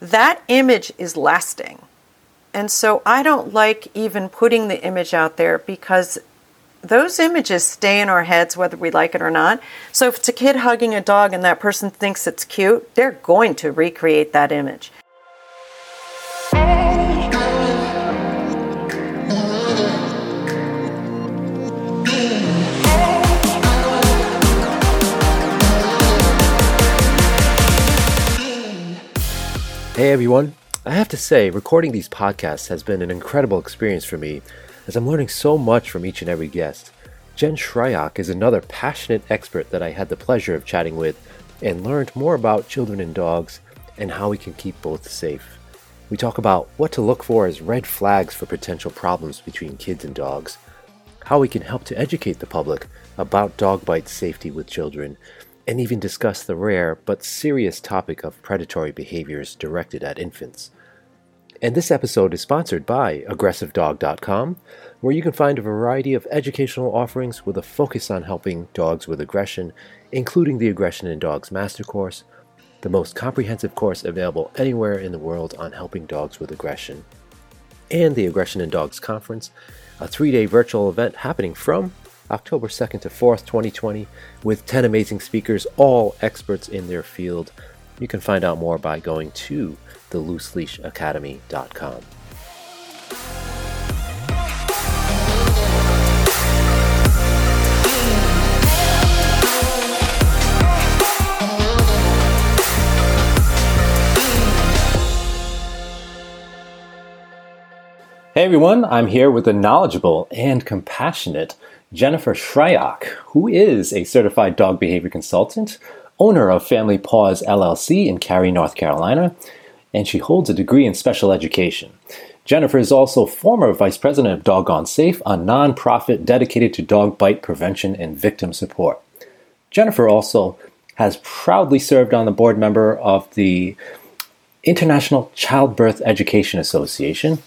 that image is lasting. And so I don't like even putting the image out there because those images stay in our heads whether we like it or not. So if it's a kid hugging a dog and that person thinks it's cute, they're going to recreate that image. Hey everyone, I have to say, recording these podcasts has been an incredible experience for me as I'm learning so much from each and every guest. Jen Shryock is another passionate expert that I had the pleasure of chatting with and learned more about children and dogs and how we can keep both safe. We talk about what to look for as red flags for potential problems between kids and dogs, how we can help to educate the public about dog bite safety with children, and even discuss the rare but serious topic of predatory behaviors directed at infants. And this episode is sponsored by AggressiveDog.com, where you can find a variety of educational offerings with a focus on helping dogs with aggression, including the Aggression in Dogs Master Course, the most comprehensive course available anywhere in the world on helping dogs with aggression, and the Aggression in Dogs Conference, a 3-day virtual event happening from October 2nd to 4th, 2020, with 10 amazing speakers, all experts in their field. You can find out more by going to thelooseleashacademy.com. Hey everyone, I'm here with the knowledgeable and compassionate Jennifer Shryock, who is a certified dog behavior consultant, owner of Family Paws LLC in Cary, North Carolina, and she holds a degree in special education. Jennifer is also former vice president of Doggone Safe, a nonprofit dedicated to dog bite prevention and victim support. Jennifer also has proudly served on the board member of the International Childbirth Education Association.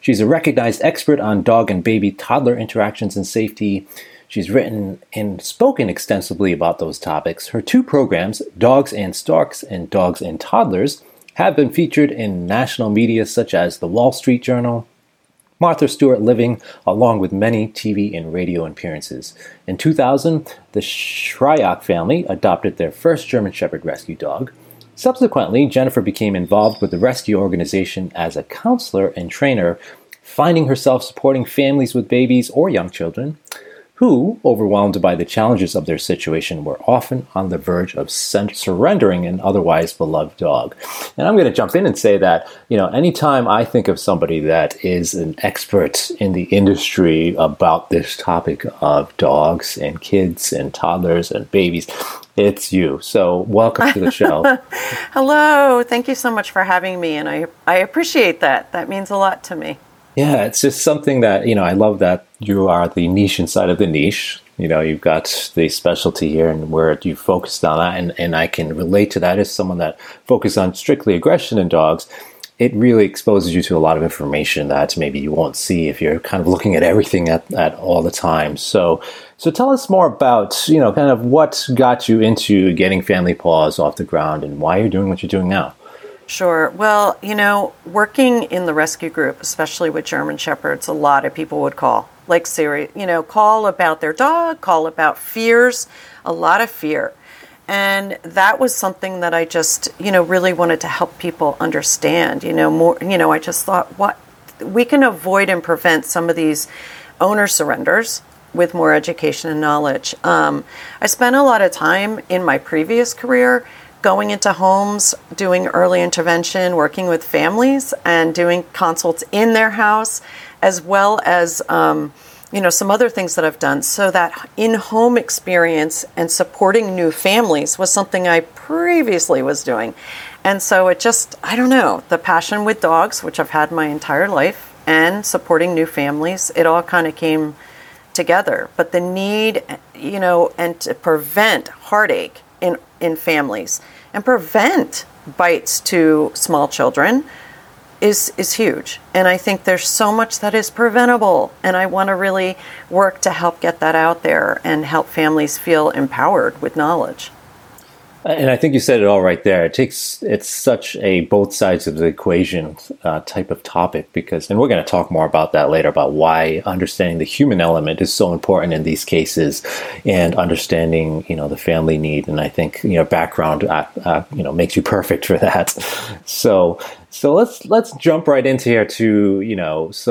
She's a recognized expert on dog and baby toddler interactions and safety. She's written and spoken extensively about those topics. Her two programs, Dogs and Storks and Dogs and Toddlers, have been featured in national media such as the Wall Street Journal, Martha Stewart Living, along with many TV and radio appearances. In 2000, the Shryock family adopted their first German Shepherd rescue dog. Subsequently, Jennifer became involved with the rescue organization as a counselor and trainer, finding herself supporting families with babies or young children who, overwhelmed by the challenges of their situation, were often on the verge of surrendering an otherwise beloved dog. And I'm going to jump in and say that, anytime I think of somebody that is an expert in the industry about this topic of dogs and kids and toddlers and babies, it's you. So welcome to the show. Hello. Thank you so much for having me. And I appreciate that. That means a lot to me. Yeah, it's just something that, I love that you are the niche inside of the niche. You've got the specialty here and where you focused on that. And I can relate to that as someone that focuses on strictly aggression in dogs. It really exposes you to a lot of information that maybe you won't see if you're kind of looking at everything at all the time. So tell us more about, kind of what got you into getting Family Paws off the ground and why you're doing what you're doing now. Sure. Well, working in the rescue group, especially with German Shepherds, a lot of people would call, like Siri, call about their dog, call about fears, a lot of fear. And that was something that I just, really wanted to help people understand, more, I just thought what we can avoid and prevent some of these owner surrenders with more education and knowledge. I spent a lot of time in my previous career going into homes, doing early intervention, working with families and doing consults in their house, as well as, some other things that I've done. So that in-home experience and supporting new families was something I previously was doing. And so it just, the passion with dogs, which I've had my entire life, and supporting new families, it all kind of came together. But the need, and to prevent heartache in families and prevent bites to small children is huge. And I think there's so much that is preventable. And I want to really work to help get that out there and help families feel empowered with knowledge. And I think you said it all right there. It's such a both sides of the equation type of topic because, and we're going to talk more about that later, about why understanding the human element is so important in these cases and understanding, the family need. And I think, background, makes you perfect for that. So let's jump right into here to, as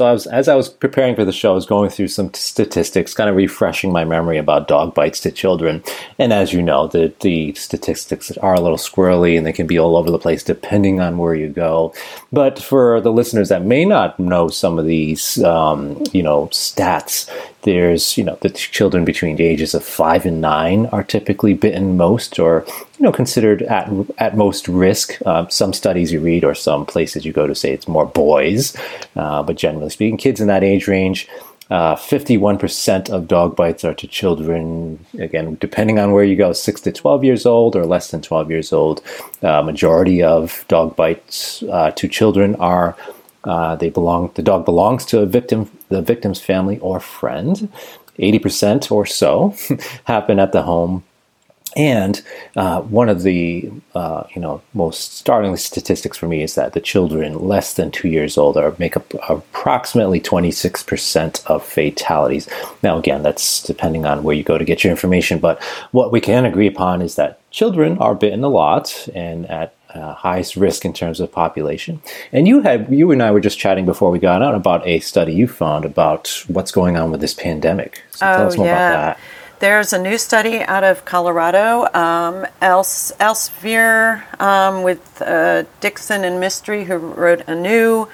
I was preparing for the show, I was going through some statistics, kind of refreshing my memory about dog bites to children. And as you know, the statistics are a little squirrely and they can be all over the place depending on where you go. But for the listeners that may not know some of these, stats, there's, the children between the ages of 5 and 9 are typically bitten most or, considered at most risk. Some studies you read or some places you go to say it's more boys, but generally speaking, kids in that age range, 51% of dog bites are to children, again, depending on where you go, 6 to 12 years old or less than 12 years old. Majority of dog bites to children are the dog belongs to the victim's family or friend. 80% or so happen at the home. And one of the most startling statistics for me is that the children less than 2 years old make up approximately 26% of fatalities. Now, again, that's depending on where you go to get your information. But what we can agree upon is that children are bitten a lot and at highest risk in terms of population. And you and I were just chatting before we got on about a study you found about what's going on with this pandemic. So tell us more about that. There's a new study out of Colorado, Elsevier, with Dixon and Mystery, who wrote a new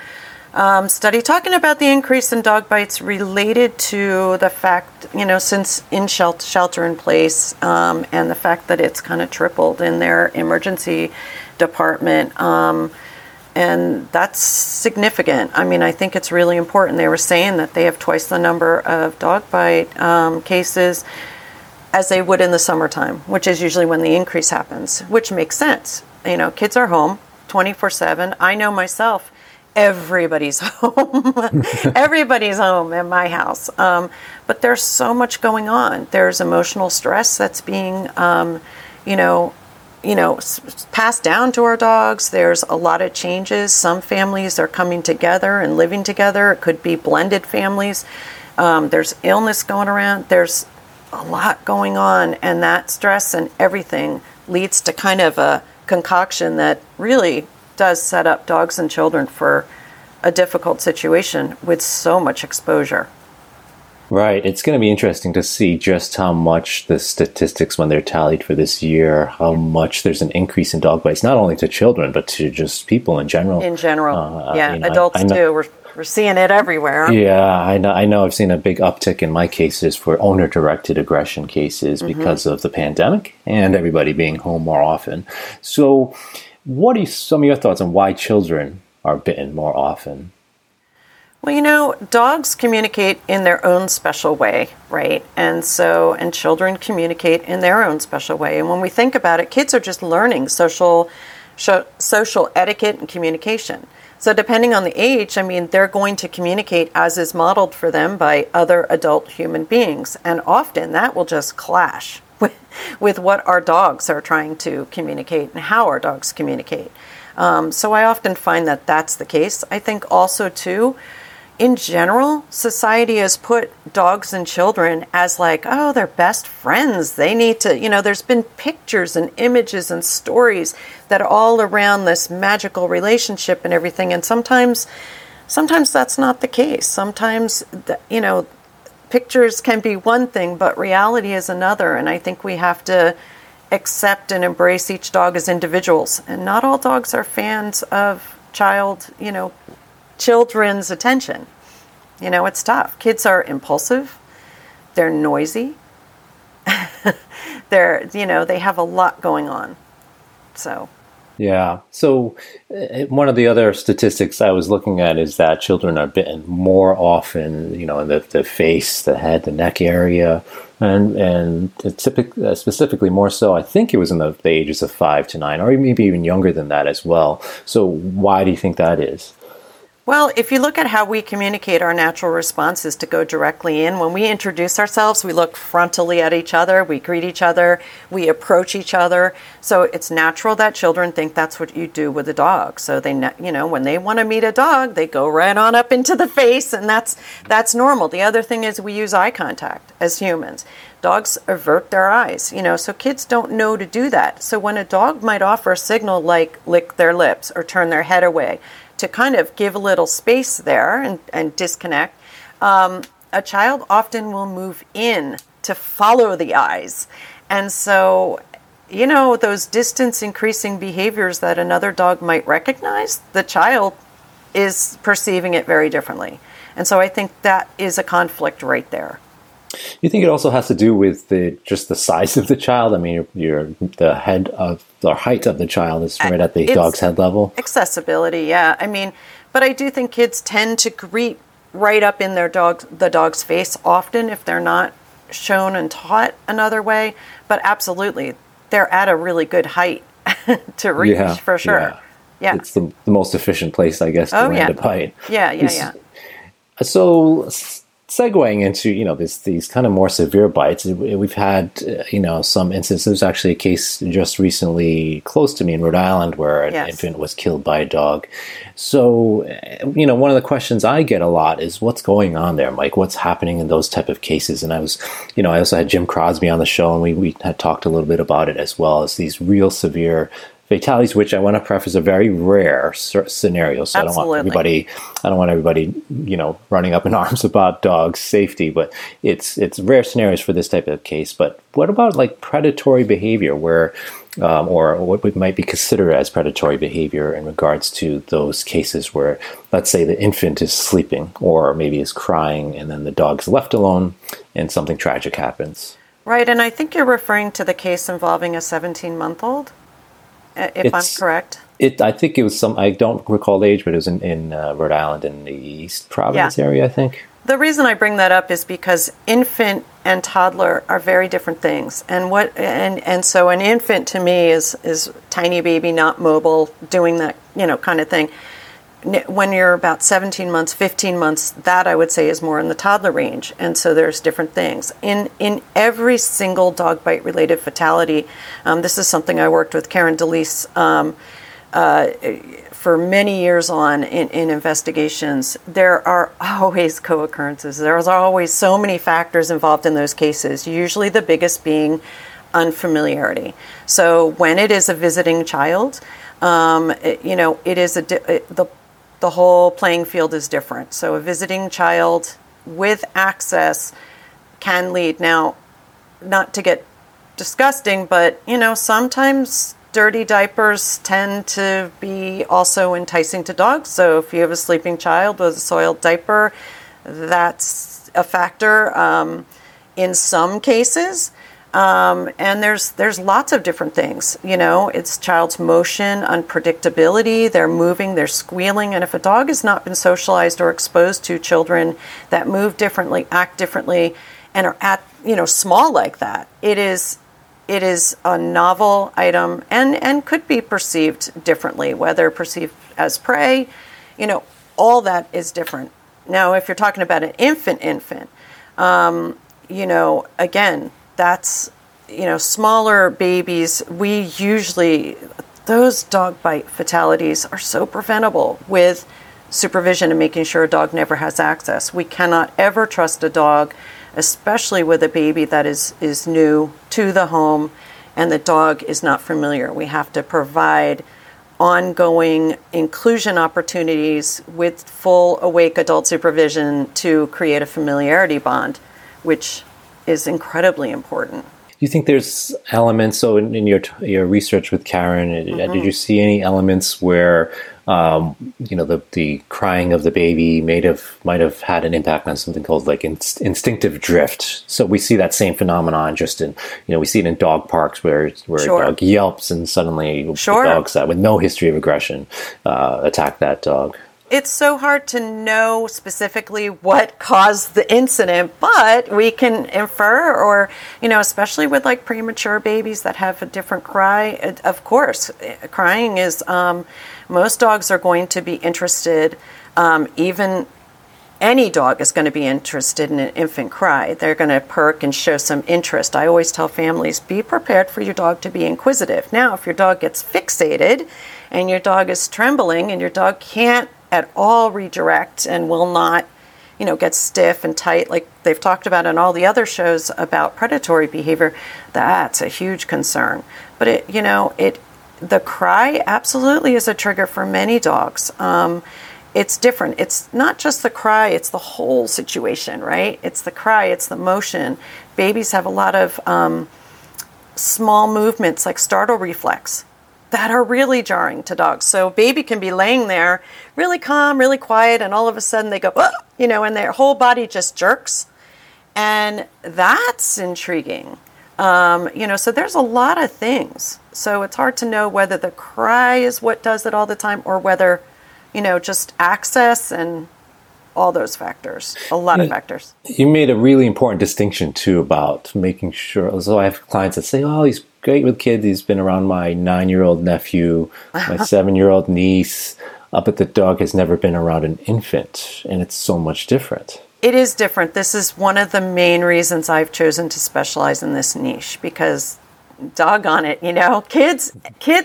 study talking about the increase in dog bites related to the fact, since in shelter in place, and the fact that it's kind of tripled in their emergency department. And that's significant. I mean, I think it's really important. They were saying that they have twice the number of dog bite cases as they would in the summertime, which is usually when the increase happens, which makes sense. Kids are home 24/7. I know myself, everybody's home. Everybody's home in my house. But there's so much going on. There's emotional stress that's being, passed down to our dogs. There's a lot of changes. Some families are coming together and living together. It could be blended families. There's illness going around. There's a lot going on, and that stress and everything leads to kind of a concoction that really does set up dogs and children for a difficult situation with so much exposure. Right. It's going to be interesting to see just how much the statistics, when they're tallied for this year, how much there's an increase in dog bites, not only to children, but to just people in general. Yeah, adults too. We're seeing it everywhere. Yeah, I know. I've seen a big uptick in my cases for owner-directed aggression cases because of the pandemic and everybody being home more often. So what are some of your thoughts on why children are bitten more often? Well, dogs communicate in their own special way, right? And children communicate in their own special way. And when we think about it, kids are just learning social etiquette and communication. So depending on the age, they're going to communicate as is modeled for them by other adult human beings. And often that will just clash with what our dogs are trying to communicate and how our dogs communicate. So I often find that that's the case. I think also, too, in general, society has put dogs and children as they're best friends. They need to, there's been pictures and images and stories that are all around this magical relationship and everything. And sometimes that's not the case. Sometimes, pictures can be one thing, but reality is another. And I think we have to accept and embrace each dog as individuals. And not all dogs are fans of children's attention. It's tough. Kids are impulsive. They're noisy. They're, they have a lot going on. So. Yeah. So one of the other statistics I was looking at is that children are bitten more often, in the face, the head, the neck area, and specifically more so, I think it was in the ages of 5 to 9, or maybe even younger than that as well. So why do you think that is? Well, if you look at how we communicate, our natural response is to go directly in. When we introduce ourselves, we look frontally at each other, we greet each other, we approach each other. So it's natural that children think that's what you do with a dog. So they, you know, when they want to meet a dog, they go right on up into the face, and that's normal. The other thing is we use eye contact as humans. Dogs avert their eyes, you know, so kids don't know to do that. So when a dog might offer a signal like lick their lips or turn their head away, to kind of give a little space there and disconnect, a child often will move in to follow the eyes. And so, you know, those distance-increasing behaviors that another dog might recognize, the child is perceiving it very differently. And so I think that is a conflict right there. You think it also has to do with just the size of the child? I mean, the head of the height of the child is right at the dog's head level. Accessibility, yeah. I mean, but I do think kids tend to greet right up in the dog's face often if they're not shown and taught another way. But absolutely, they're at a really good height to reach, yeah, for sure. Yeah. Yeah. It's the most efficient place, I guess, to land a bite. Yeah. So segueing into, you know, these kind of more severe bites, we've had, you know, some instances. There's actually a case just recently close to me in Rhode Island where an infant was killed by a dog. So, you know, one of the questions I get a lot is what's going on there, Mike? What's happening in those type of cases? And I also had Jim Crosby on the show, and we had talked a little bit about it, as well as these real severe fatalities, which I want to preface are very rare scenarios. So absolutely. I don't want everybody, you know, running up in arms about dog safety, but it's rare scenarios for this type of case. But what about like predatory behavior, where, or what we might be considered as predatory behavior in regards to those cases where, let's say, the infant is sleeping or maybe is crying, and then the dog's left alone, and something tragic happens. Right, and I think you're referring to the case involving a 17-month-old. If I'm correct. I think it was I don't recall the age, but it was in Rhode Island in the East Providence area, I think. The reason I bring that up is because infant and toddler are very different things. And so an infant to me is tiny baby, not mobile, doing that, you know, kind of thing. When you're about 17 months, 15 months, that I would say is more in the toddler range. And so there's different things. In every single dog bite related fatality, this is something I worked with Karen DeLise for many years on in investigations. There are always co-occurrences. There's always so many factors involved in those cases, usually the biggest being unfamiliarity. So when it is a visiting child, the whole playing field is different. So a visiting child with access can lead. Now, not to get disgusting, but, you know, sometimes dirty diapers tend to be also enticing to dogs. So if you have a sleeping child with a soiled diaper, that's a factor in some cases. And there's lots of different things, you know, it's child's motion, unpredictability, they're moving, they're squealing. And if a dog has not been socialized or exposed to children that move differently, act differently, and are at, you know, small like that, it is a novel item and could be perceived differently, whether perceived as prey, you know, all that is different. Now, if you're talking about an infant, you know, again, that's, you know, smaller babies, those dog bite fatalities are so preventable with supervision and making sure a dog never has access. We cannot ever trust a dog, especially with a baby that is new to the home and the dog is not familiar. We have to provide ongoing inclusion opportunities with full awake adult supervision to create a familiarity bond, which is incredibly important. Do you think there's elements? So, in your research with Karen, mm-hmm. did you see any elements where you know, the crying of the baby might have had an impact on something called like instinctive drift? So we see that same phenomenon just in, you know, we see it in dog parks where sure. a dog yelps and suddenly sure. the dogs that with no history of aggression attack that dog. It's so hard to know specifically what caused the incident, but we can infer, or, you know, especially with like premature babies that have a different cry, of course, crying is, most dogs are going to be interested, even any dog is going to be interested in an infant cry. They're going to perk and show some interest. I always tell families, be prepared for your dog to be inquisitive. Now, if your dog gets fixated and your dog is trembling and your dog can't at all redirect and will not, you know, get stiff and tight like they've talked about in all the other shows about predatory behavior, that's a huge concern. But it, you know, it, the cry absolutely is a trigger for many dogs. It's different. It's not just the cry, it's the whole situation, right? It's the cry, it's the motion. Babies have a lot of small movements like startle reflex that are really jarring to dogs. So baby can be laying there really calm, really quiet, and all of a sudden they go, oh, you know, and their whole body just jerks. And that's intriguing. You know, so there's a lot of things. So it's hard to know whether the cry is what does it all the time or whether, you know, just access and all those factors, a lot of factors. You made a really important distinction, too, about making sure. So I have clients that say, oh, he's great with kids. He's been around my 9-year-old nephew, my 7-year-old niece, but the dog has never been around an infant, and it's so much different. It is different. This is one of the main reasons I've chosen to specialize in this niche, because doggone it, you know, kids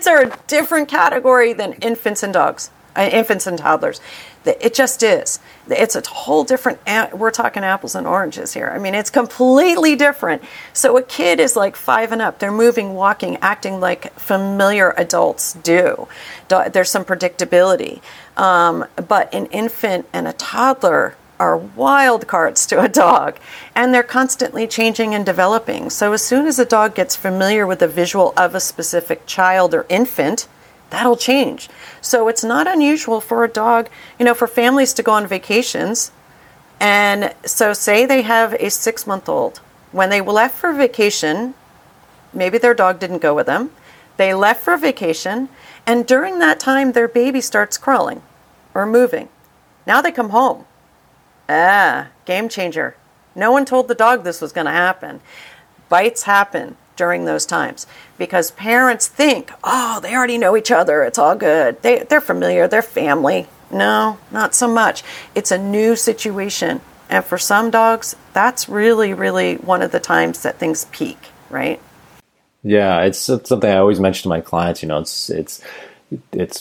are a different category than infants and dogs. Infants and toddlers. It just is. It's a whole different, we're talking apples and oranges here. I mean, it's completely different. So a kid is like 5 and up. They're moving, walking, acting like familiar adults do. There's some predictability. But an infant and a toddler are wild cards to a dog, and they're constantly changing and developing. So as soon as a dog gets familiar with the visual of a specific child or infant, that'll change. So it's not unusual for a dog, you know, for families to go on vacations. And so say they have a 6-month-old. When they left for vacation, maybe their dog didn't go with them. They left for vacation. And during that time, their baby starts crawling or moving. Now they come home. Game changer. No one told the dog this was going to happen. Bites happen during those times, because parents think, oh, they already know each other, it's all good, they're familiar, they're family. No, not so much. It's a new situation, and for some dogs, that's really, really one of the times that things peak, right? Yeah, it's something I always mention to my clients, you know, it's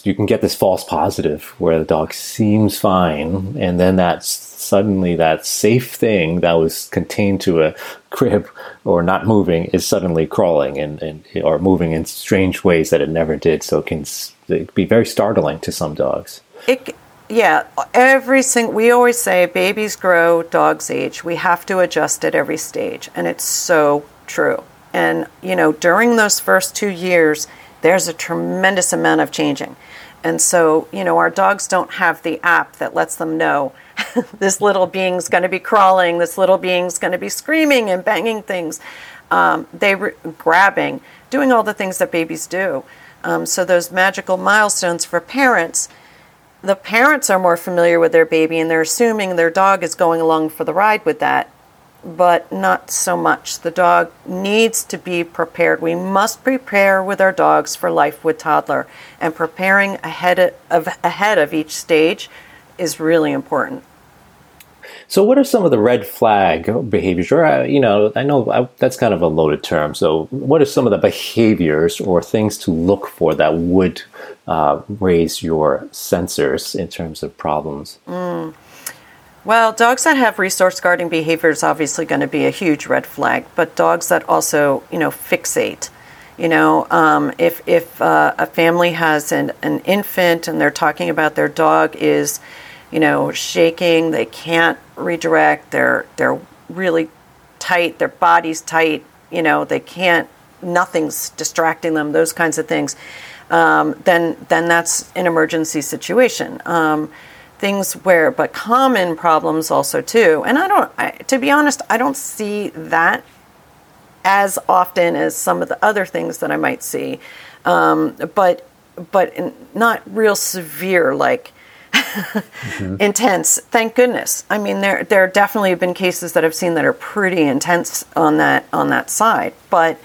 you can get this false positive where the dog seems fine, and then suddenly that safe thing that was contained to a crib or not moving is suddenly crawling and or moving in strange ways that it never did. So it can be very startling to some dogs. We always say babies grow, dogs age. We have to adjust at every stage, and it's so true. And, you know, during those first 2 years, there's a tremendous amount of changing. And so, you know, our dogs don't have the app that lets them know this little being's going to be crawling, this little being's going to be screaming and banging things, grabbing, doing all the things that babies do. So those magical milestones for parents, the parents are more familiar with their baby, and they're assuming their dog is going along for the ride with that, but not so much. The dog needs to be prepared. We must prepare with our dogs for life with toddler, and preparing ahead of each stage is really important. So what are some of the red flag behaviors? Or, you know, I know that's kind of a loaded term. So what are some of the behaviors or things to look for that would raise your sensors in terms of problems? Well, dogs that have resource guarding behavior is obviously going to be a huge red flag, but dogs that also, you know, fixate. You know, if a family has an infant and they're talking about their dog is, you know, shaking, they can't redirect, they're really tight, their body's tight, you know, they can't, nothing's distracting them, those kinds of things, then that's an emergency situation. But common problems also too. And to be honest, I don't see that as often as some of the other things that I might see, but not real severe, like intense. Thank goodness. I mean, there definitely have been cases that I've seen that are pretty intense on that side, but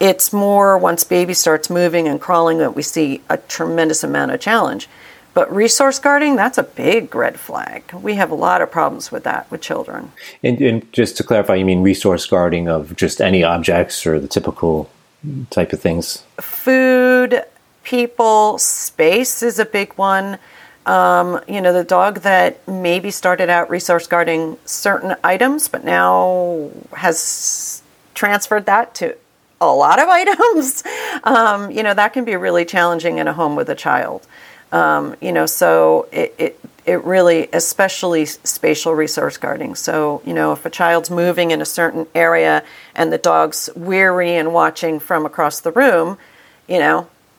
it's more once baby starts moving and crawling that we see a tremendous amount of challenge. But resource guarding, that's a big red flag. We have a lot of problems with that with children. And just to clarify, you mean resource guarding of just any objects or the typical type of things? Food, people, space is a big one. The dog that maybe started out resource guarding certain items, but now has transferred that to a lot of items, that can be really challenging in a home with a child. So it really, especially spatial resource guarding. So, if a child's moving in a certain area and the dog's weary and watching from across the room,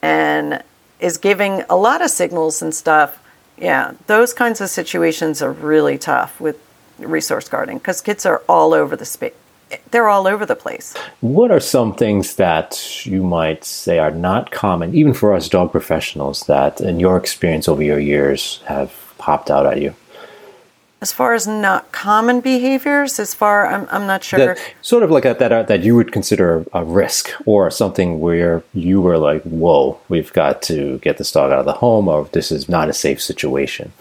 and is giving a lot of signals and stuff, yeah, those kinds of situations are really tough with resource guarding because kids are all over the space. They're all over the place. What are some things that you might say are not common, even for us dog professionals, that in your experience over your years have popped out at you? As far as not common behaviors, I'm not sure. That, sort of like that you would consider a risk or something where you were like, whoa, we've got to get this dog out of the home or this is not a safe situation.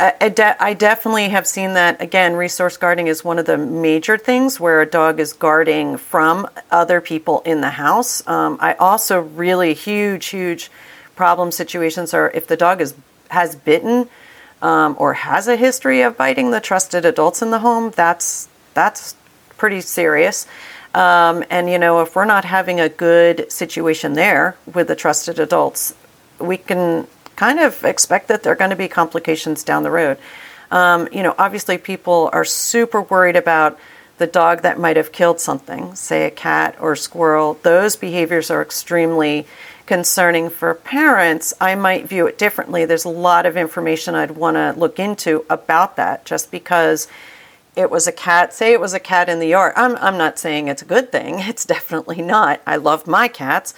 I definitely have seen that. Again, resource guarding is one of the major things where a dog is guarding from other people in the house. I also really huge problem situations are if the dog has bitten or has a history of biting the trusted adults in the home. That's pretty serious. If we're not having a good situation there with the trusted adults, we can kind of expect that there are going to be complications down the road. Obviously people are super worried about the dog that might have killed something, say a cat or squirrel. Those behaviors are extremely concerning for parents. I might view it differently. There's a lot of information I'd want to look into about that just because it was a cat. Say it was a cat in the yard. I'm not saying it's a good thing. It's definitely not. I love my cats.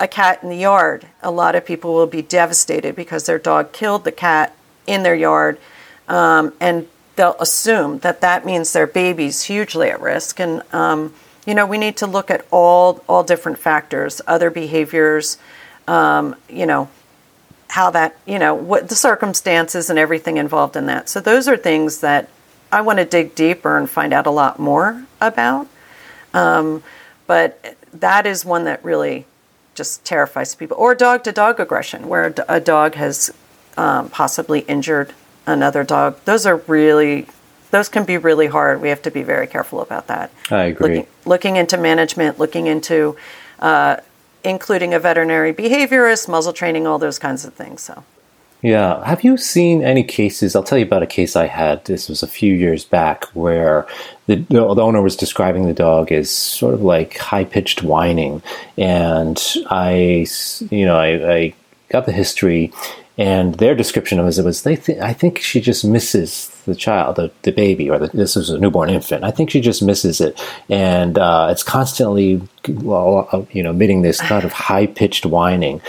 A cat in the yard, a lot of people will be devastated because their dog killed the cat in their yard, and they'll assume that means their baby's hugely at risk. And, we need to look at all different factors, other behaviors, how that, what the circumstances and everything involved in that. So those are things that I want to dig deeper and find out a lot more about. But that is one that really just terrifies people. Or dog-to-dog aggression, where a dog has possibly injured another dog. Those can be really hard. We have to be very careful about that. I agree. Looking into management, including a veterinary behaviorist, muzzle training, all those kinds of things. So, yeah. Have you seen any cases? I'll tell you about a case I had. This was a few years back where the owner was describing the dog as sort of like high-pitched whining. And I got the history, and their description of it was, I think she just misses the child, the baby, or this was a newborn infant. I think she just misses it. And it's constantly, emitting this kind of high-pitched whining.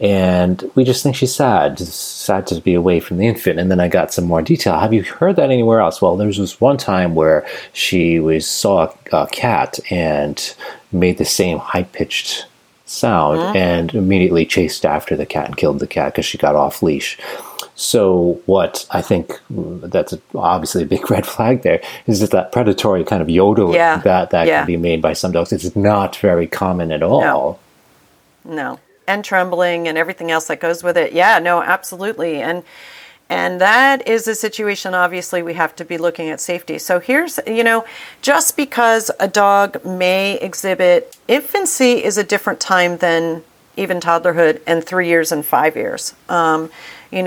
And we just think she's sad to be away from the infant. And then I got some more detail. Have you heard that anywhere else? Well, there was this one time where she saw a cat and made the same high-pitched sound and immediately chased after the cat and killed the cat because she got off leash. So what I think that's obviously a big red flag there is that predatory kind of yodeling that can be made by some dogs. It's not very common at all. No. And trembling and everything else that goes with it. Yeah, no, absolutely. And that is a situation, obviously, we have to be looking at safety. So here's, just because a dog may exhibit, infancy is a different time than even toddlerhood and 3 years and 5 years. It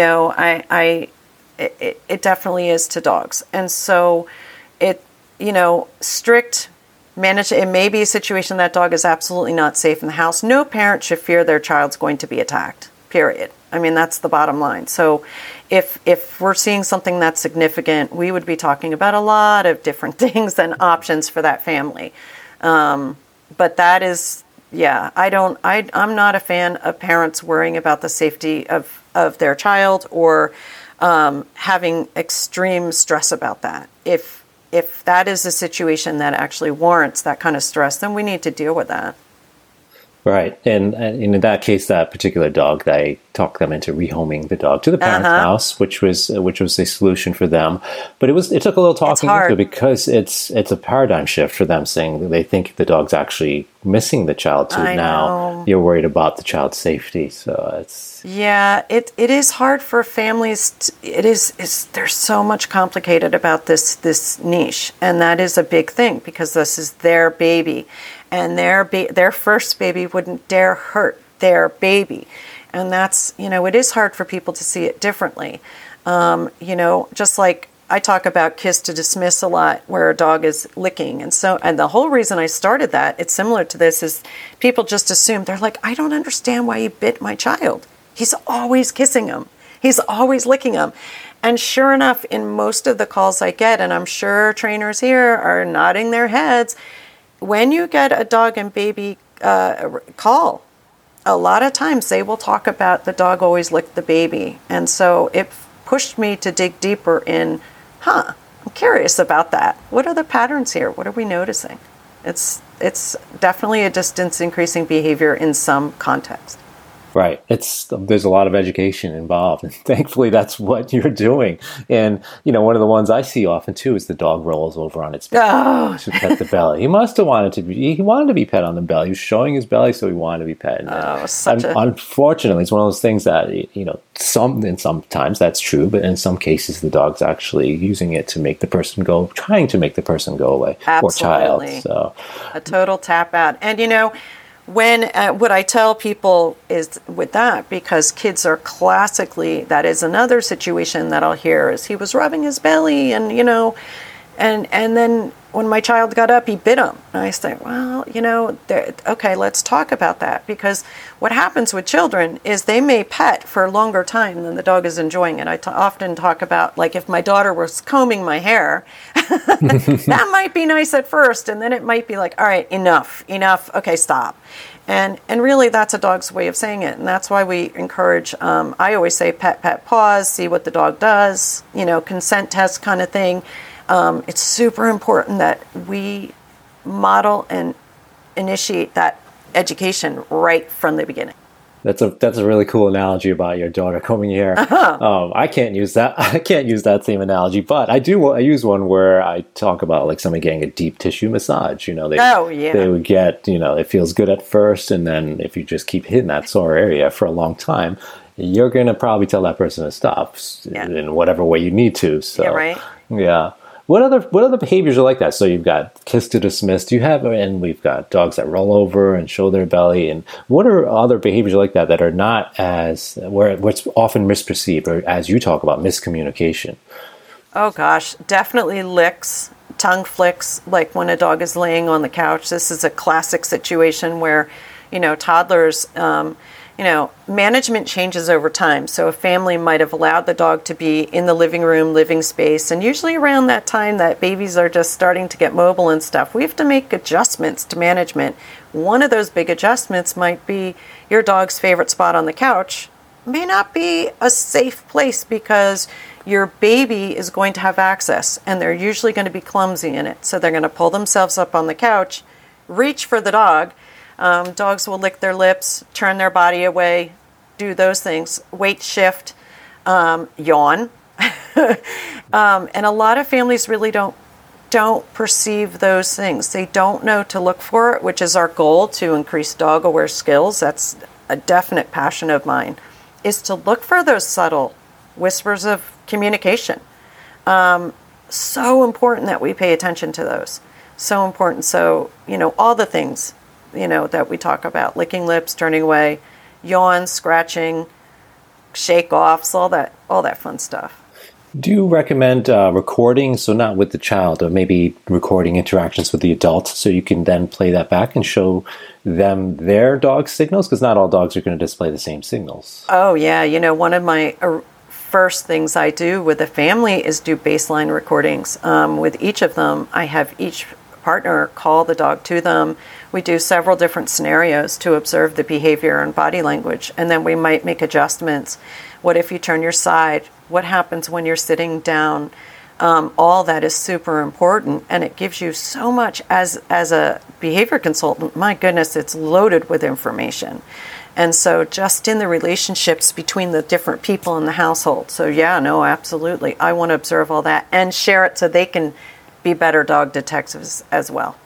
definitely is to dogs. And so strict it may be a situation that dog is absolutely not safe in the house. No parent should fear their child's going to be attacked, period. I mean, that's the bottom line. So if we're seeing something that's significant, we would be talking about a lot of different things and options for that family. But that is, I'm not a fan of parents worrying about the safety of their child or having extreme stress about that. If that is a situation that actually warrants that kind of stress, then we need to deal with that. Right. And in that case, that particular dog, they talked them into rehoming the dog to the parents' house, which was a solution for them. But it took a little talking into, because it's a paradigm shift for them, saying that they think the dog's actually missing the child. So now you're worried about the child's safety. So it's... Yeah, it is hard for families. There's so much complicated about this niche. And that is a big thing, because this is their baby. And their first baby wouldn't dare hurt their baby. And that's, it is hard for people to see it differently. Just like I talk about kiss to dismiss a lot, where a dog is licking. And the whole reason I started that, it's similar to this, is people just assume, they're like, I don't understand why he bit my child. He's always kissing him. He's always licking him. And sure enough, in most of the calls I get, and I'm sure trainers here are nodding their heads, when you get a dog and baby call, a lot of times they will talk about the dog always licked the baby. And so it pushed me to dig deeper in, I'm curious about that. What are the patterns here? What are we noticing? It's definitely a distance increasing behavior in some context. Right. There's a lot of education involved, and thankfully that's what you're doing. And, one of the ones I see often too is the dog rolls over on its belly to pet the belly. He must have wanted to be pet on the belly. He was showing his belly, so he wanted to be pet. Unfortunately, it's one of those things that, sometimes that's true, but in some cases the dog's actually using it to make the person go, trying to make the person go away. Absolutely. Or child. So. A total tap out. And, what I tell people is with that, because kids are classically, that is another situation that I'll hear is, he was rubbing his belly and, and then when my child got up, he bit him. And I say, well, okay, let's talk about that. Because what happens with children is they may pet for a longer time than the dog is enjoying it. I often talk about, like, if my daughter was combing my hair, that might be nice at first. And then it might be like, all right, enough. Okay, stop. And really, that's a dog's way of saying it. And that's why we encourage, I always say, pet, pause, see what the dog does, consent test kind of thing. It's super important that we model and initiate that education right from the beginning. That's a really cool analogy about your daughter combing your hair. Uh-huh. I can't use that same analogy, but I use one where I talk about, like, somebody getting a deep tissue massage. They would get, it feels good at first, and then if you just keep hitting that sore area for a long time, you're going to probably tell that person to stop in whatever way you need to. So, yeah, right? Yeah. What other behaviors are like that? So you've got kiss to dismiss. We've got dogs that roll over and show their belly. And what are other behaviors like that that are not as, what's often misperceived, or, as you talk about, miscommunication? Oh gosh, definitely licks, tongue flicks, like when a dog is laying on the couch. This is a classic situation where, toddlers, management changes over time. So a family might have allowed the dog to be in the living room, living space. And usually around that time that babies are just starting to get mobile and stuff, we have to make adjustments to management. One of those big adjustments might be your dog's favorite spot on the couch may not be a safe place, because your baby is going to have access and they're usually going to be clumsy in it. So they're going to pull themselves up on the couch, reach for the dog. Dogs will lick their lips, turn their body away, do those things, weight shift, yawn. And a lot of families really don't perceive those things. They don't know to look for it, which is our goal, to increase dog-aware skills. That's a definite passion of mine, is to look for those subtle whispers of communication. So important that we pay attention to those. So important. So, all the things that we talk about, licking lips, turning away, yawns, scratching, shake-offs, all that fun stuff. Do you recommend recording, so not with the child, or maybe recording interactions with the adult, so you can then play that back and show them their dog signals? Because not all dogs are going to display the same signals. Oh, yeah. One of my first things I do with a family is do baseline recordings. With each of them, I have each partner call the dog to them. We do several different scenarios to observe the behavior and body language, and then we might make adjustments. What if you turn your side? What happens when you're sitting down? All that is super important, and it gives you so much as a behavior consultant. My goodness, it's loaded with information. And so just in the relationships between the different people in the household. So yeah, no, absolutely. I want to observe all that and share it so they can be better dog detectives as well.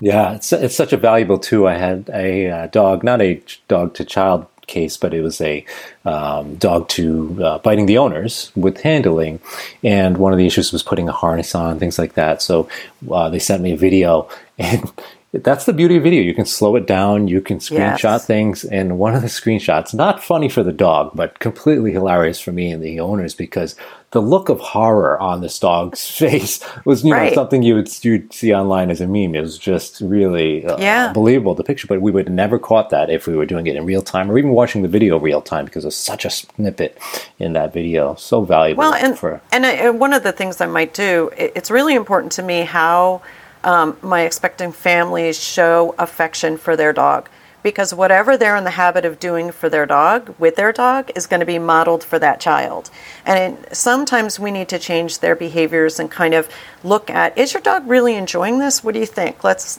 Yeah, it's such a valuable tool. I had a dog, not a dog-to-child case, but it was a dog to biting the owners with handling, and one of the issues was putting a harness on, things like that. So they sent me a video, and that's the beauty of video. You can slow it down, you can screenshot things, and one of the screenshots, not funny for the dog, but completely hilarious for me and the owners, because the look of horror on this dog's face was know, something you'd see online as a meme. It was just really unbelievable, the picture, but we would have never caught that if we were doing it in real time or even watching the video real time, because there's such a snippet in that video. So valuable. Well, and one of the things I might do, it's really important to me how my expectant families show affection for their dog, because whatever they're in the habit of doing for their dog, with their dog, is going to be modeled for that child. And sometimes we need to change their behaviors and kind of look at, is your dog really enjoying this? What do you think? Let's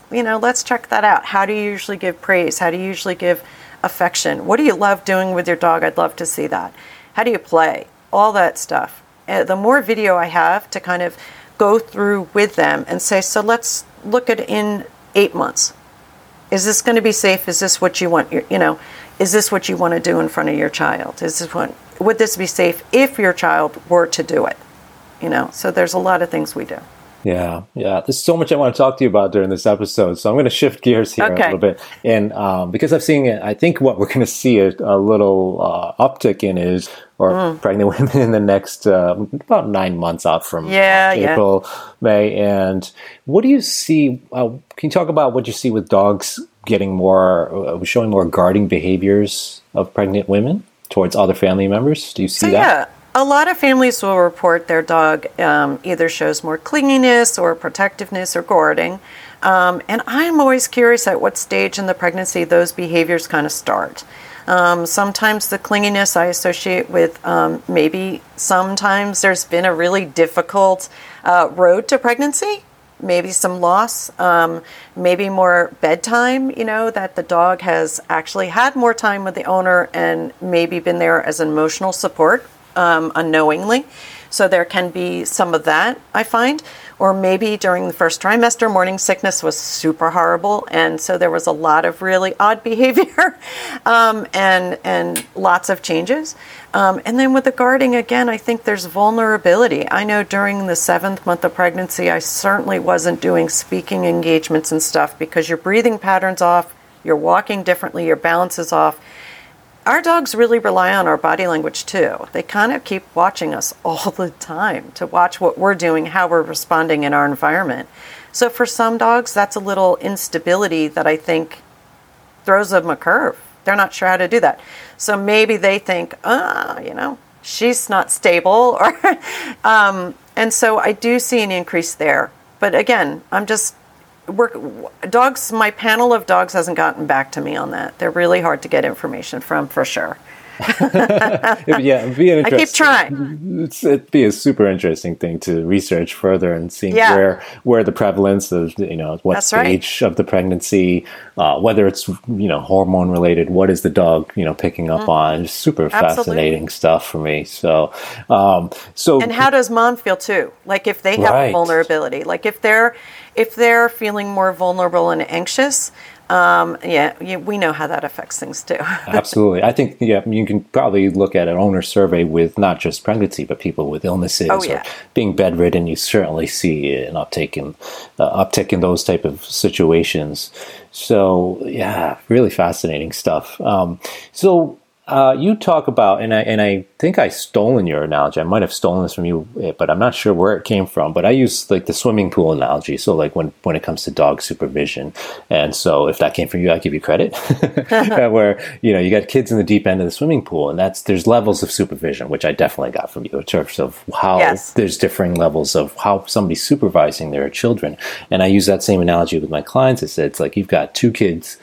check that out. How do you usually give praise? How do you usually give affection? What do you love doing with your dog? I'd love to see that. How do you play? All that stuff. The more video I have to kind of go through with them and say, so let's look at in 8 months. Is this going to be safe? Is this what you want? Is this what you want to do in front of your child? Would this be safe if your child were to do it? So there's a lot of things we do. Yeah. There's so much I want to talk to you about during this episode. So I'm going to shift gears here a little bit. And because I think what we're going to see a little uptick in is, pregnant women in the next about 9 months out from April, May. And what do you see? Can you talk about what you see with dogs getting showing more guarding behaviors of pregnant women towards other family members? Do you see that? Yeah. A lot of families will report their dog either shows more clinginess or protectiveness or guarding. And I'm always curious at what stage in the pregnancy those behaviors kind of start. Sometimes the clinginess I associate with maybe sometimes there's been a really difficult road to pregnancy, maybe some loss, maybe more bedtime, that the dog has actually had more time with the owner and maybe been there as an emotional support. Unknowingly. So there can be some of that, I find. Or maybe during the first trimester, morning sickness was super horrible. And so there was a lot of really odd behavior and lots of changes. And then with the guarding, again, I think there's vulnerability. I know during the 7th month of pregnancy, I certainly wasn't doing speaking engagements and stuff because your breathing pattern's off, you're walking differently, your balance is off. Our dogs really rely on our body language too. They kind of keep watching us all the time to watch what we're doing, how we're responding in our environment. So for some dogs, that's a little instability that I think throws them a curve. They're not sure how to do that. So maybe they think, she's not stable. Or, and so I do see an increase there. But again, my panel of dogs hasn't gotten back to me on that. They're really hard to get information from, for sure. It'd be interesting. I keep trying. It'd be a super interesting thing to research further and seeing where the prevalence of, what That's stage of the pregnancy, whether it's, hormone related, what is the dog, picking up on. It's super fascinating stuff for me. So, and how does mom feel too? Like if they have vulnerability, like if they're feeling more vulnerable and anxious, we know how that affects things too. Absolutely. I think, you can probably look at an owner survey with not just pregnancy, but people with illnesses or being bedridden. You certainly see an uptick in those type of situations. So, really fascinating stuff. You talk about, and I think I've stolen your analogy. I might have stolen this from you, but I'm not sure where it came from. But I use the swimming pool analogy. So when it comes to dog supervision, and so if that came from you, I give you credit. Where you got kids in the deep end of the swimming pool, and there's levels of supervision, which I definitely got from you in terms of how there's differing levels of how somebody's supervising their children. And I use that same analogy with my clients. It's like you've got two kids.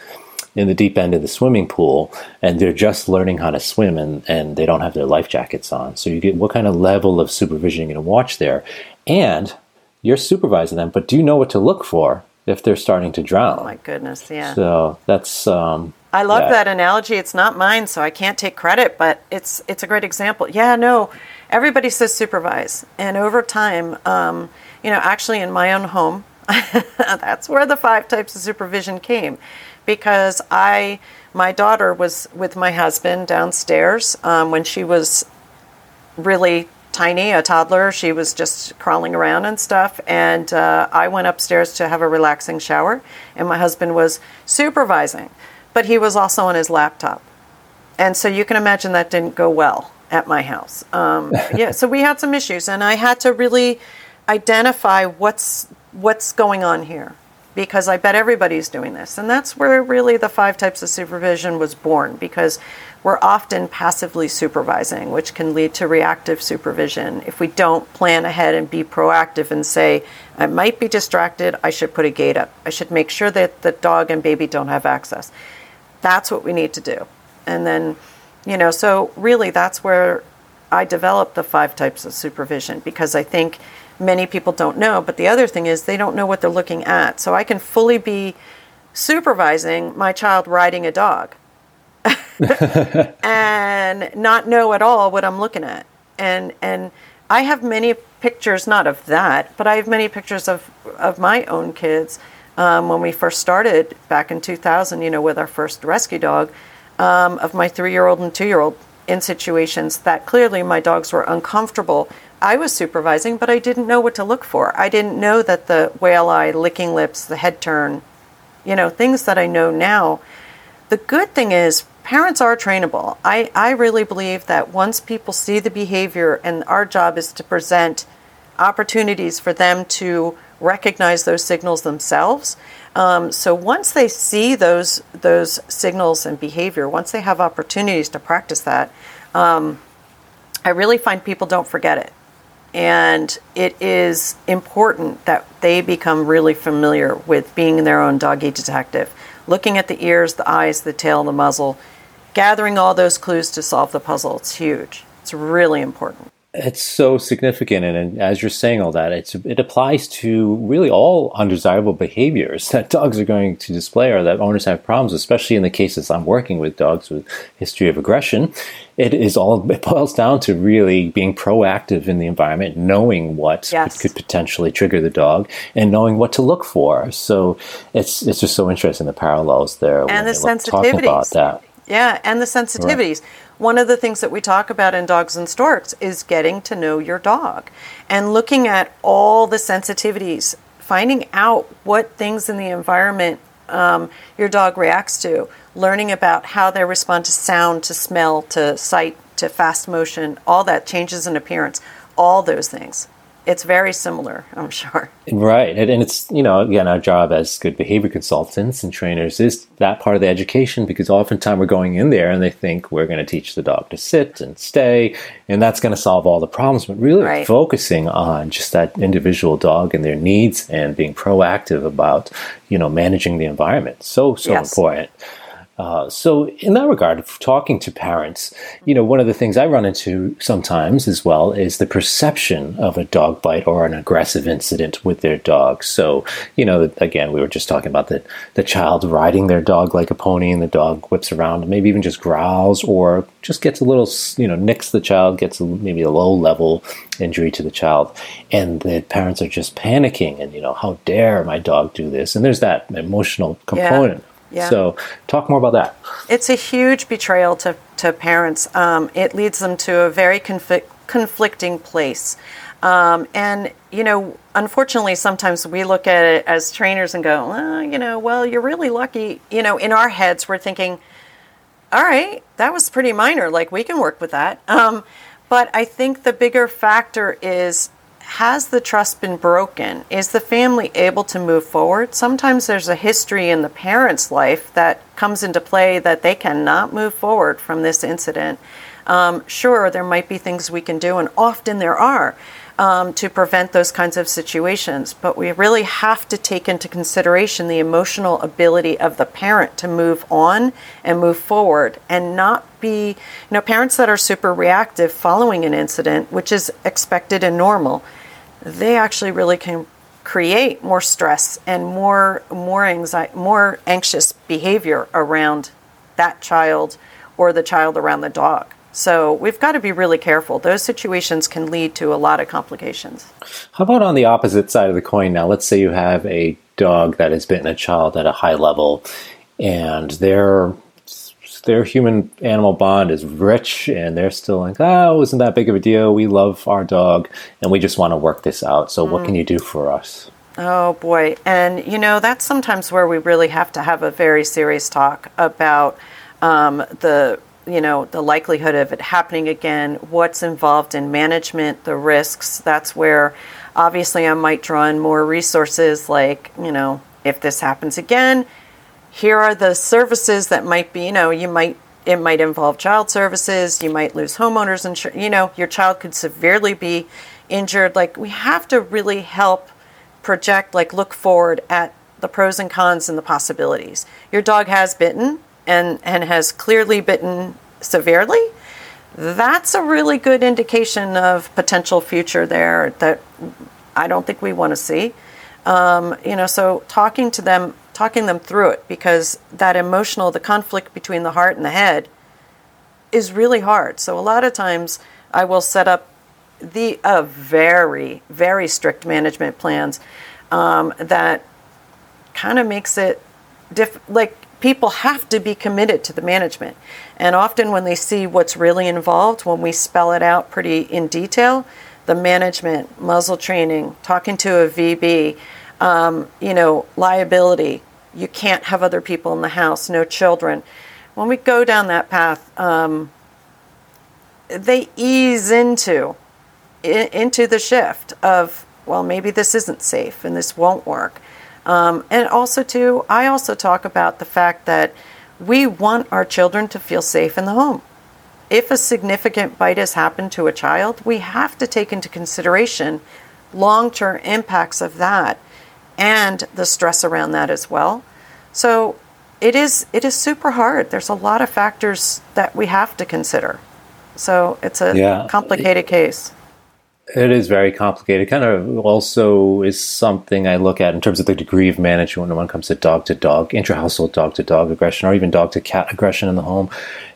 in the deep end of the swimming pool, and they're just learning how to swim, and they don't have their life jackets on. So you get what kind of level of supervision you're going to watch there. And you're supervising them, but do you know what to look for if they're starting to drown? Oh, my goodness, yeah. So that's... I love that analogy. It's not mine, so I can't take credit, but it's a great example. Yeah, no, everybody says supervise. And over time, actually in my own home, that's where the 5 types of supervision came, because my daughter was with my husband downstairs when she was really tiny, a toddler. She was just crawling around and stuff, and I went upstairs to have a relaxing shower, and my husband was supervising, but he was also on his laptop. And so you can imagine that didn't go well at my house. So we had some issues, and I had to really identify what's going on here, because I bet everybody's doing this. And that's where really the 5 types of supervision was born, because we're often passively supervising, which can lead to reactive supervision if we don't plan ahead and be proactive and say, I might be distracted, I should put a gate up, I should make sure that the dog and baby don't have access. That's what we need to do. And then, so really that's where I developed the 5 types of supervision, because I think many people don't know, but the other thing is they don't know what they're looking at. So I can fully be supervising my child riding a dog and not know at all what I'm looking at. And I have many pictures, not of that, but I have many pictures of my own kids when we first started back in 2000, with our first rescue dog, of my 3-year-old and 2-year-old in situations that clearly my dogs were uncomfortable. I was supervising, but I didn't know what to look for. I didn't know that the whale eye, licking lips, the head turn, things that I know now. The good thing is parents are trainable. I really believe that once people see the behavior, and our job is to present opportunities for them to recognize those signals themselves. So once they see those signals and behavior, once they have opportunities to practice that, I really find people don't forget it. And it is important that they become really familiar with being their own doggy detective, looking at the ears, the eyes, the tail, the muzzle, gathering all those clues to solve the puzzle. It's huge. It's really important. It's so significant. And as you're saying all that, it applies to really all undesirable behaviors that dogs are going to display or that owners have problems, especially in the cases I'm working with dogs with history of aggression. It boils down to really being proactive in the environment, knowing what could potentially trigger the dog and knowing what to look for. So it's just so interesting, the parallels there. And the sensitivities. About that. Yeah, and the sensitivities. Right. One of the things that we talk about in Dogs and Storks is getting to know your dog and looking at all the sensitivities, finding out what things in the environment your dog reacts to, learning about how they respond to sound, to smell, to sight, to fast motion, all that, changes in appearance, all those things. It's very similar, I'm sure. Right. And it's, again, our job as good behavior consultants and trainers is that part of the education, because oftentimes we're going in there and they think we're going to teach the dog to sit and stay, and that's going to solve all the problems. But really focusing on just that individual dog and their needs and being proactive about, managing the environment. So important. So in that regard, talking to parents, one of the things I run into sometimes as well is the perception of a dog bite or an aggressive incident with their dog. So, again, we were just talking about the child riding their dog like a pony and the dog whips around and maybe even just growls or just gets a little, nicks the child, gets maybe a low level injury to the child. And the parents are just panicking and, how dare my dog do this? And there's that emotional component. Yeah. Yeah. So talk more about that. It's a huge betrayal to parents. It leads them to a very conflicting place. Unfortunately, sometimes we look at it as trainers and go, you're really lucky. In our heads, we're thinking, all right, that was pretty minor. Like, we can work with that. But I think the bigger factor is, has the trust been broken? Is the family able to move forward? Sometimes there's a history in the parent's life that comes into play that they cannot move forward from this incident. sure, there might be things we can do, and often there are, to prevent those kinds of situations. But we really have to take into consideration the emotional ability of the parent to move on and move forward, and not be, you know, parents that are super reactive following an incident, which is expected and normal, they actually really can create more stress and more anxious behavior around that child or the child around the dog. So we've got to be really careful. Those situations can lead to a lot of complications. How about on the opposite side of the coin now? Let's say you have a dog that has bitten a child at a high level, and their human-animal bond is rich, and they're still like, oh, it wasn't that big of a deal. We love our dog, and we just want to work this out. So what can you do for us? Oh, boy. And, you know, that's sometimes where we really have to have a very serious talk about the likelihood of it happening again, what's involved in management, the risks. That's where obviously I might draw in more resources, like, you know, if this happens again, here are the services that might be, you know, it might involve child services, you might lose homeowners insurance, you know, your child could severely be injured. Like, we have to really help project, like, look forward at the pros and cons and the possibilities. Your dog has bitten, and has clearly bitten severely. That's a really good indication of potential future there that I don't think we want to see. So talking them through it, because the conflict between the heart and the head is really hard. So a lot of times I will set up a very, very strict management plans that kind of makes it people have to be committed to the management. And often when they see what's really involved, when we spell it out pretty in detail, the management, muzzle training, talking to a VB, liability, you can't have other people in the house, no children. When we go down that path, they ease into the shift of, well, maybe this isn't safe and this won't work. And also, too, I also talk about the fact that we want our children to feel safe in the home. If a significant bite has happened to a child, we have to take into consideration long-term impacts of that and the stress around that as well. So it is super hard. There's a lot of factors that we have to consider. So it's a complicated case. It is very complicated. Kind of also is something I look at in terms of the degree of management when it comes to dog, intra-household dog-to-dog aggression, or even dog-to-cat aggression in the home.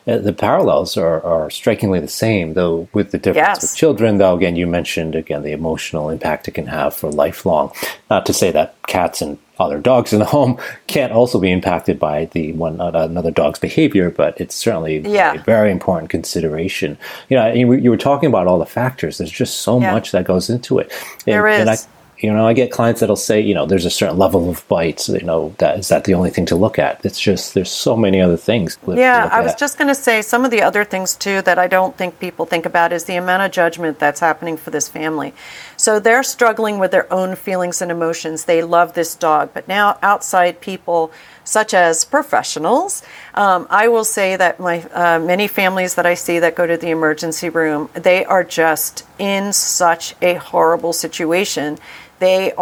The parallels are strikingly the same, though, with the difference with children. Though, again, you mentioned, the emotional impact it can have for lifelong. Not to say that cats and other dogs in the home can't also be impacted by the one another dog's behavior, but it's certainly a very important consideration. You were talking about all the factors. There's just so much that goes into it. There is. I get clients that'll say, there's a certain level of bites, that the only thing to look at? It's just, there's so many other things. I was just going to say some of the other things too that I don't think people think about is the amount of judgment that's happening for this family. So they're struggling with their own feelings and emotions. They love this dog, but now outside people, such as professionals. I will say that my many families that I see that go to the emergency room, they are just in such a horrible situation. Their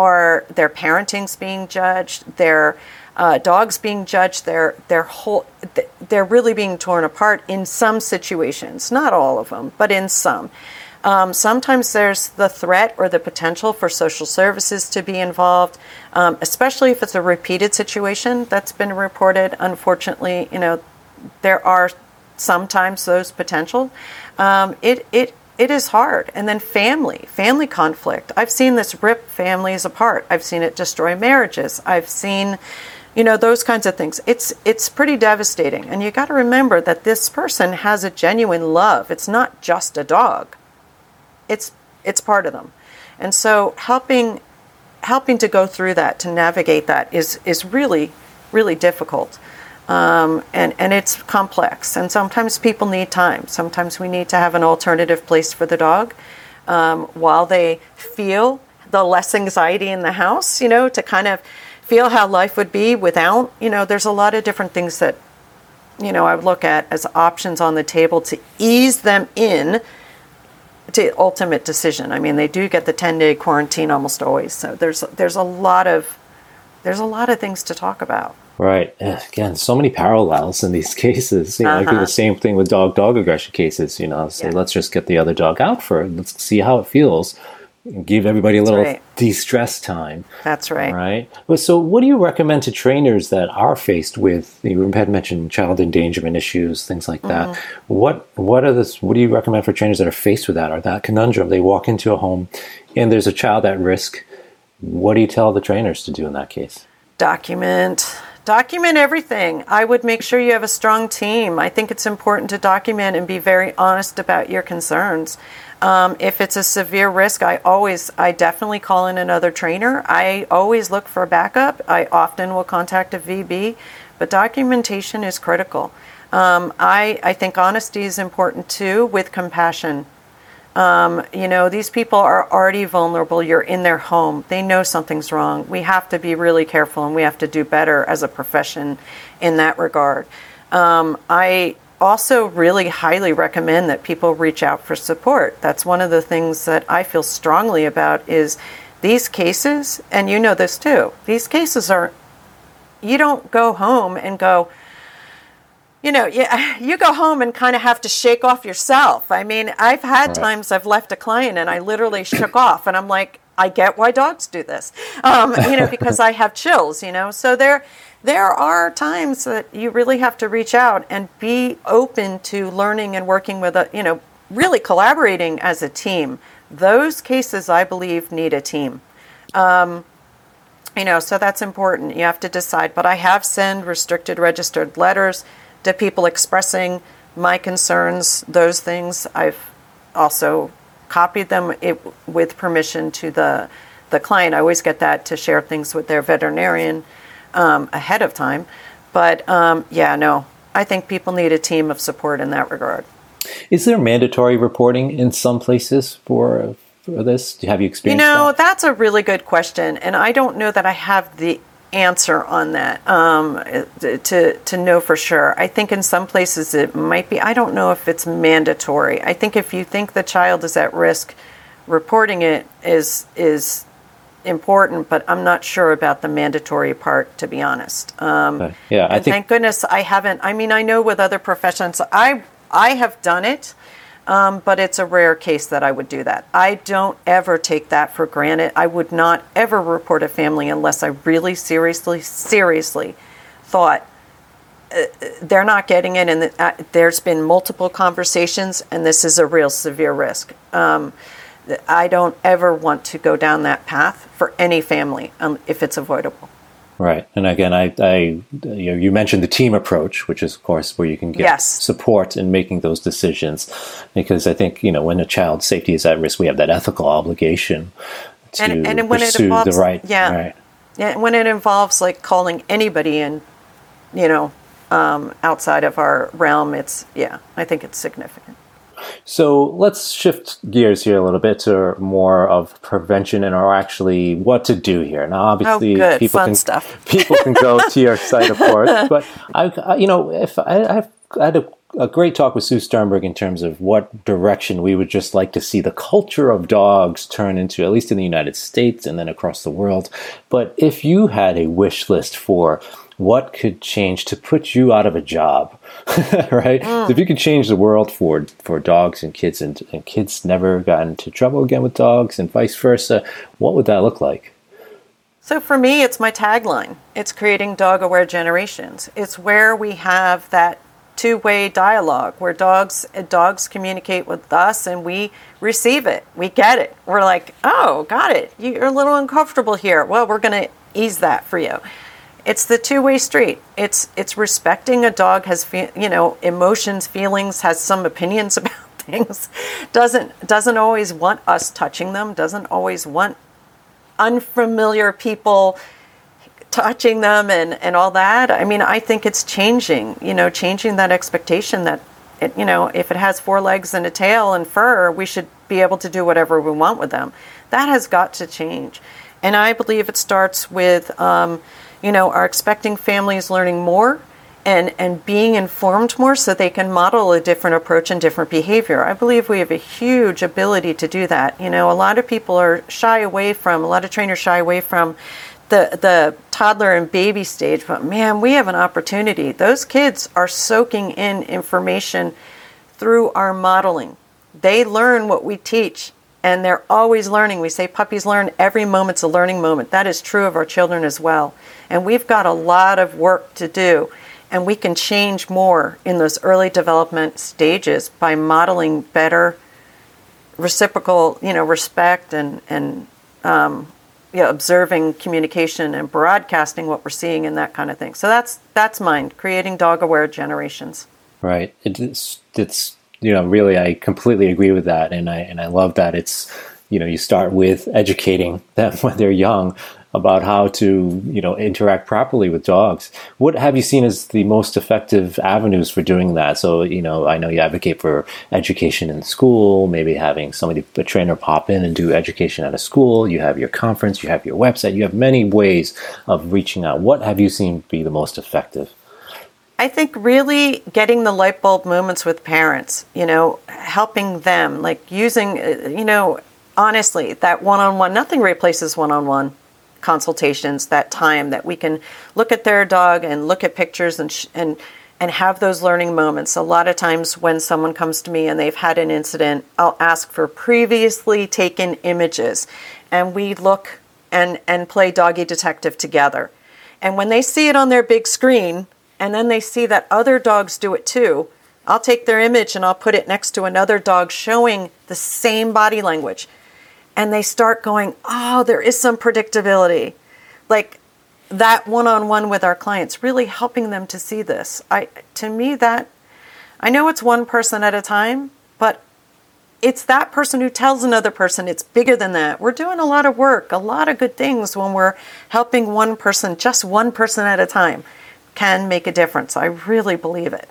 parenting's being judged, their dog's being judged, they're really being torn apart in some situations, not all of them, but in some. Sometimes there's the threat or the potential for social services to be involved, especially if it's a repeated situation that's been reported. Unfortunately, there are sometimes those potential. It is hard. And then family conflict. I've seen this rip families apart. I've seen it destroy marriages. I've seen, those kinds of things. It's pretty devastating. And you got to remember that this person has a genuine love. It's not just a dog. It's part of them. And so helping to go through that, to navigate that is really, really difficult. And it's complex. And sometimes people need time. Sometimes we need to have an alternative place for the dog while they feel the less anxiety in the house, to kind of feel how life would be without, there's a lot of different things that you know, I would look at as options on the table to ease them in to ultimate decision. I mean, they do get the 10-day quarantine almost always. So there's a lot of things to talk about. Right. Again, so many parallels in these cases. You know, I do the same thing with dog-dog aggression cases. You know, say, let's just get the other dog out for it. Let's see how it feels. Give everybody a little de-stress time. That's right. Right. Well, so what do you recommend to trainers that are faced with, you had mentioned child endangerment issues, things like that. What do you recommend for trainers that are faced with that or that conundrum? They walk into a home and there's a child at risk. What do you tell the trainers to do in that case? Document everything. I would make sure you have a strong team. I think it's important to document and be very honest about your concerns. If it's a severe risk, I definitely call in another trainer. I always look for backup. I often will contact a VB, but documentation is critical. I think honesty is important too, with compassion. You know, these people are already vulnerable. You're in their home. They know something's wrong. We have to be really careful, and we have to do better as a profession in that regard. I also really highly recommend that people reach out for support. That's one of the things that I feel strongly about is these cases, and you know this too, these cases are, you don't go home and go, you know, you go home and kind of have to shake off yourself. I mean, I've had times I've left a client and I literally shook off and I'm like, I get why dogs do this, you know, because I have chills, you know, so there are times that you really have to reach out and be open to learning and working with, you know, really collaborating as a team. Those cases, I believe, need a team. You know, so that's important. You have to decide. But I have sent restricted registered letters to people expressing my concerns, those things. I've also copied them with permission to the client. I always get that to share things with their veterinarian ahead of time. But I think people need a team of support in that regard. Is there mandatory reporting in some places for this? Have you experienced that? That's a really good question. And I don't know that I have the answer on that to know for sure. I think in some places it might be. I don't know if it's mandatory. I think if you think the child is at risk, reporting it is important, but I'm not sure about the mandatory part, to be honest. I think, thank goodness I haven't. I mean, I know with other professions, I have done it, but it's a rare case that I would do that. I don't ever take that for granted. I would not ever report a family unless I really seriously thought they're not getting it, and there's been multiple conversations, and this is a real severe risk. I don't ever want to go down that path for any family if it's avoidable. Right. And again, you mentioned the team approach, which is, of course, where you can get support in making those decisions. Because I think, you know, when a child's safety is at risk, we have that ethical obligation to pursue the right. Yeah. Right. Yeah. When it involves, like, calling anybody in, you know, outside of our realm, I think it's significant. So let's shift gears here a little bit to more of prevention and or actually what to do here. Now, obviously, people can go to your site, of course. But I had a great talk with Sue Sternberg in terms of what direction we would just like to see the culture of dogs turn into, at least in the United States and then across the world. But if you had a wish list for what could change to put you out of a job, right? So if you could change the world for dogs and kids and kids never got into trouble again with dogs and vice versa, what would that look like? So for me, it's my tagline. It's creating dog-aware generations. It's where we have that two-way dialogue where dogs communicate with us and we receive it. We get it. We're like, oh, got it. You're a little uncomfortable here. Well, we're going to ease that for you. It's the two-way street. It's respecting a dog has emotions, feelings, has some opinions about things, doesn't always want us touching them, doesn't always want unfamiliar people touching them and all that. I mean, I think it's changing that expectation that it, you know, if it has four legs and a tail and fur, we should be able to do whatever we want with them. That has got to change, and I believe it starts with. You know, are expecting families learning more and being informed more so they can model a different approach and different behavior. I believe we have a huge ability to do that. You know, a lot of people are shy away from, a lot of trainers shy away from the toddler and baby stage, but man, we have an opportunity. Those kids are soaking in information through our modeling. They learn what we teach, and they're always learning. We say puppies learn. Every moment's a learning moment. That is true of our children as well. And we've got a lot of work to do, and we can change more in those early development stages by modeling better reciprocal, respect and observing communication and broadcasting what we're seeing and that kind of thing. So that's mine, creating dog-aware generations. Right. It's really, I completely agree with that, and I love that. It's, you start with educating them when they're young about how to, interact properly with dogs. What have you seen as the most effective avenues for doing that? So, I know you advocate for education in school, maybe having a trainer pop in and do education at a school. You have your conference, you have your website, you have many ways of reaching out. What have you seen be the most effective? I think really getting the light bulb moments with parents, helping them, like using, honestly, that one-on-one, nothing replaces one-on-one consultations, that time that we can look at their dog and look at pictures and have those learning moments. A lot of times when someone comes to me and they've had an incident, I'll ask for previously taken images, and we look and play doggy detective together. And when they see it on their big screen and then they see that other dogs do it too, I'll take their image and I'll put it next to another dog showing the same body language. And they start going, oh, there is some predictability. Like that one-on-one with our clients, really helping them to see this. I know it's one person at a time, but it's that person who tells another person it's bigger than that. We're doing a lot of work, a lot of good things when we're helping one person, just one person at a time, can make a difference. I really believe it.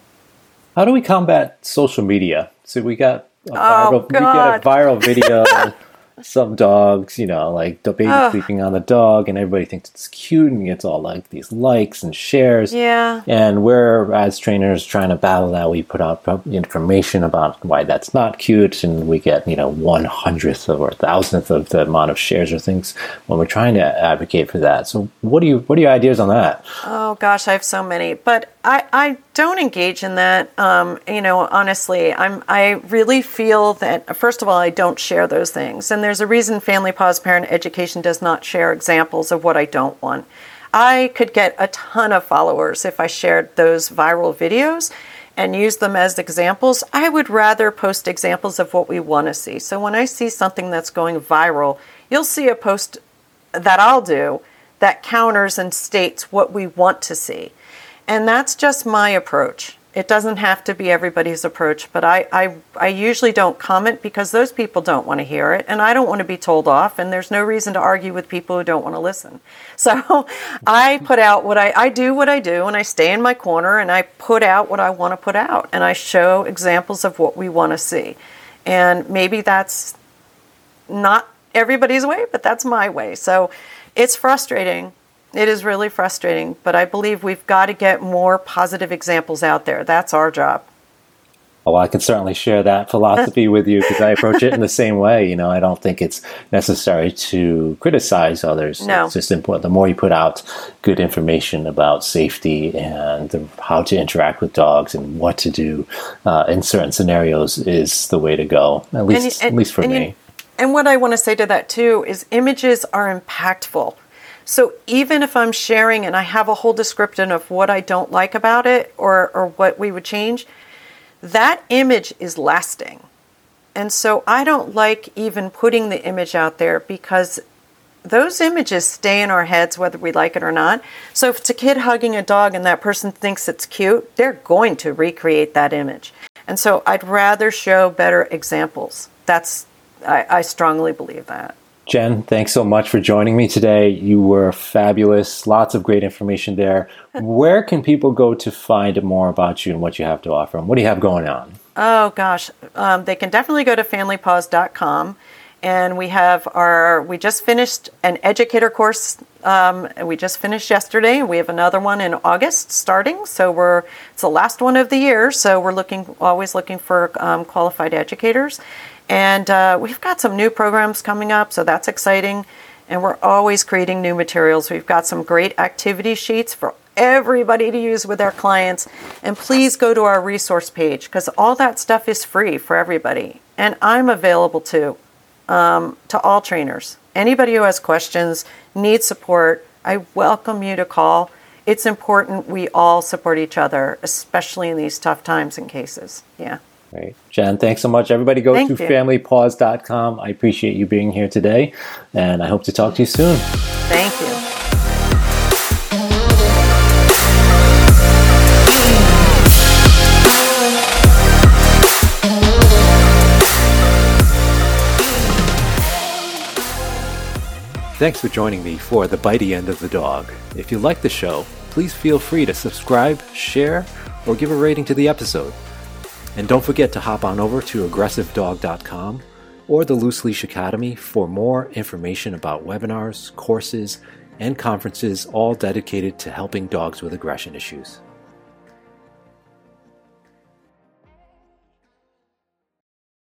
How do we combat social media? So we got a viral video. Some dogs, like the baby sleeping on the dog, and everybody thinks it's cute and gets all like these likes and shares. Yeah. And we're, as trainers, trying to battle that. We put out information about why that's not cute, and we get, 100th or 1,000th of the amount of shares or things when we're trying to advocate for that. So what are your ideas on that? Oh, gosh, I have so many. But I don't engage in that. Honestly, I really feel that, first of all, I don't share those things. And there's a reason Family Paws Parent Education does not share examples of what I don't want. I could get a ton of followers if I shared those viral videos and used them as examples. I would rather post examples of what we want to see. So when I see something that's going viral, you'll see a post that I'll do that counters and states what we want to see. And that's just my approach. It doesn't have to be everybody's approach, but I usually don't comment because those people don't want to hear it, and I don't want to be told off, and there's no reason to argue with people who don't want to listen. So I put out what I do, and I stay in my corner, and I put out what I want to put out, and I show examples of what we want to see. And maybe that's not everybody's way, but that's my way. So it's frustrating. It is really frustrating, but I believe we've got to get more positive examples out there. That's our job. Well, I can certainly share that philosophy with you because I approach it in the same way. I don't think it's necessary to criticize others. No. It's just important. The more you put out good information about safety and how to interact with dogs and what to do in certain scenarios is the way to go, at least for me. And what I want to say to that, too, is images are impactful. So even if I'm sharing and I have a whole description of what I don't like about it or what we would change, that image is lasting. And so I don't like even putting the image out there because those images stay in our heads whether we like it or not. So if it's a kid hugging a dog and that person thinks it's cute, they're going to recreate that image. And so I'd rather show better examples. I strongly believe that. Jen, thanks so much for joining me today. You were fabulous. Lots of great information there. Where can people go to find more about you and what you have to offer? And what do you have going on? Oh, gosh. They can definitely go to FamilyPaws.com. And we have our, we just finished an educator course, we just finished yesterday. We have another one in August starting, so we're, it's the last one of the year, so we're looking, always looking for qualified educators. And we've got some new programs coming up, so that's exciting. And we're always creating new materials. We've got some great activity sheets for everybody to use with our clients. And please go to our resource page, because all that stuff is free for everybody. And I'm available to all trainers. Anybody who has questions, needs support, I welcome you to call. It's important we all support each other, especially in these tough times and cases. Yeah. Right. Jen, thanks so much. Everybody go to FamilyPaws.com. I appreciate you being here today, and I hope to talk to you soon. Thank you. Thanks for joining me for The Bitey End of the Dog. If you like the show, please feel free to subscribe, share, or give a rating to the episode. And don't forget to hop on over to AggressiveDog.com or the Loose Leash Academy for more information about webinars, courses, and conferences, all dedicated to helping dogs with aggression issues.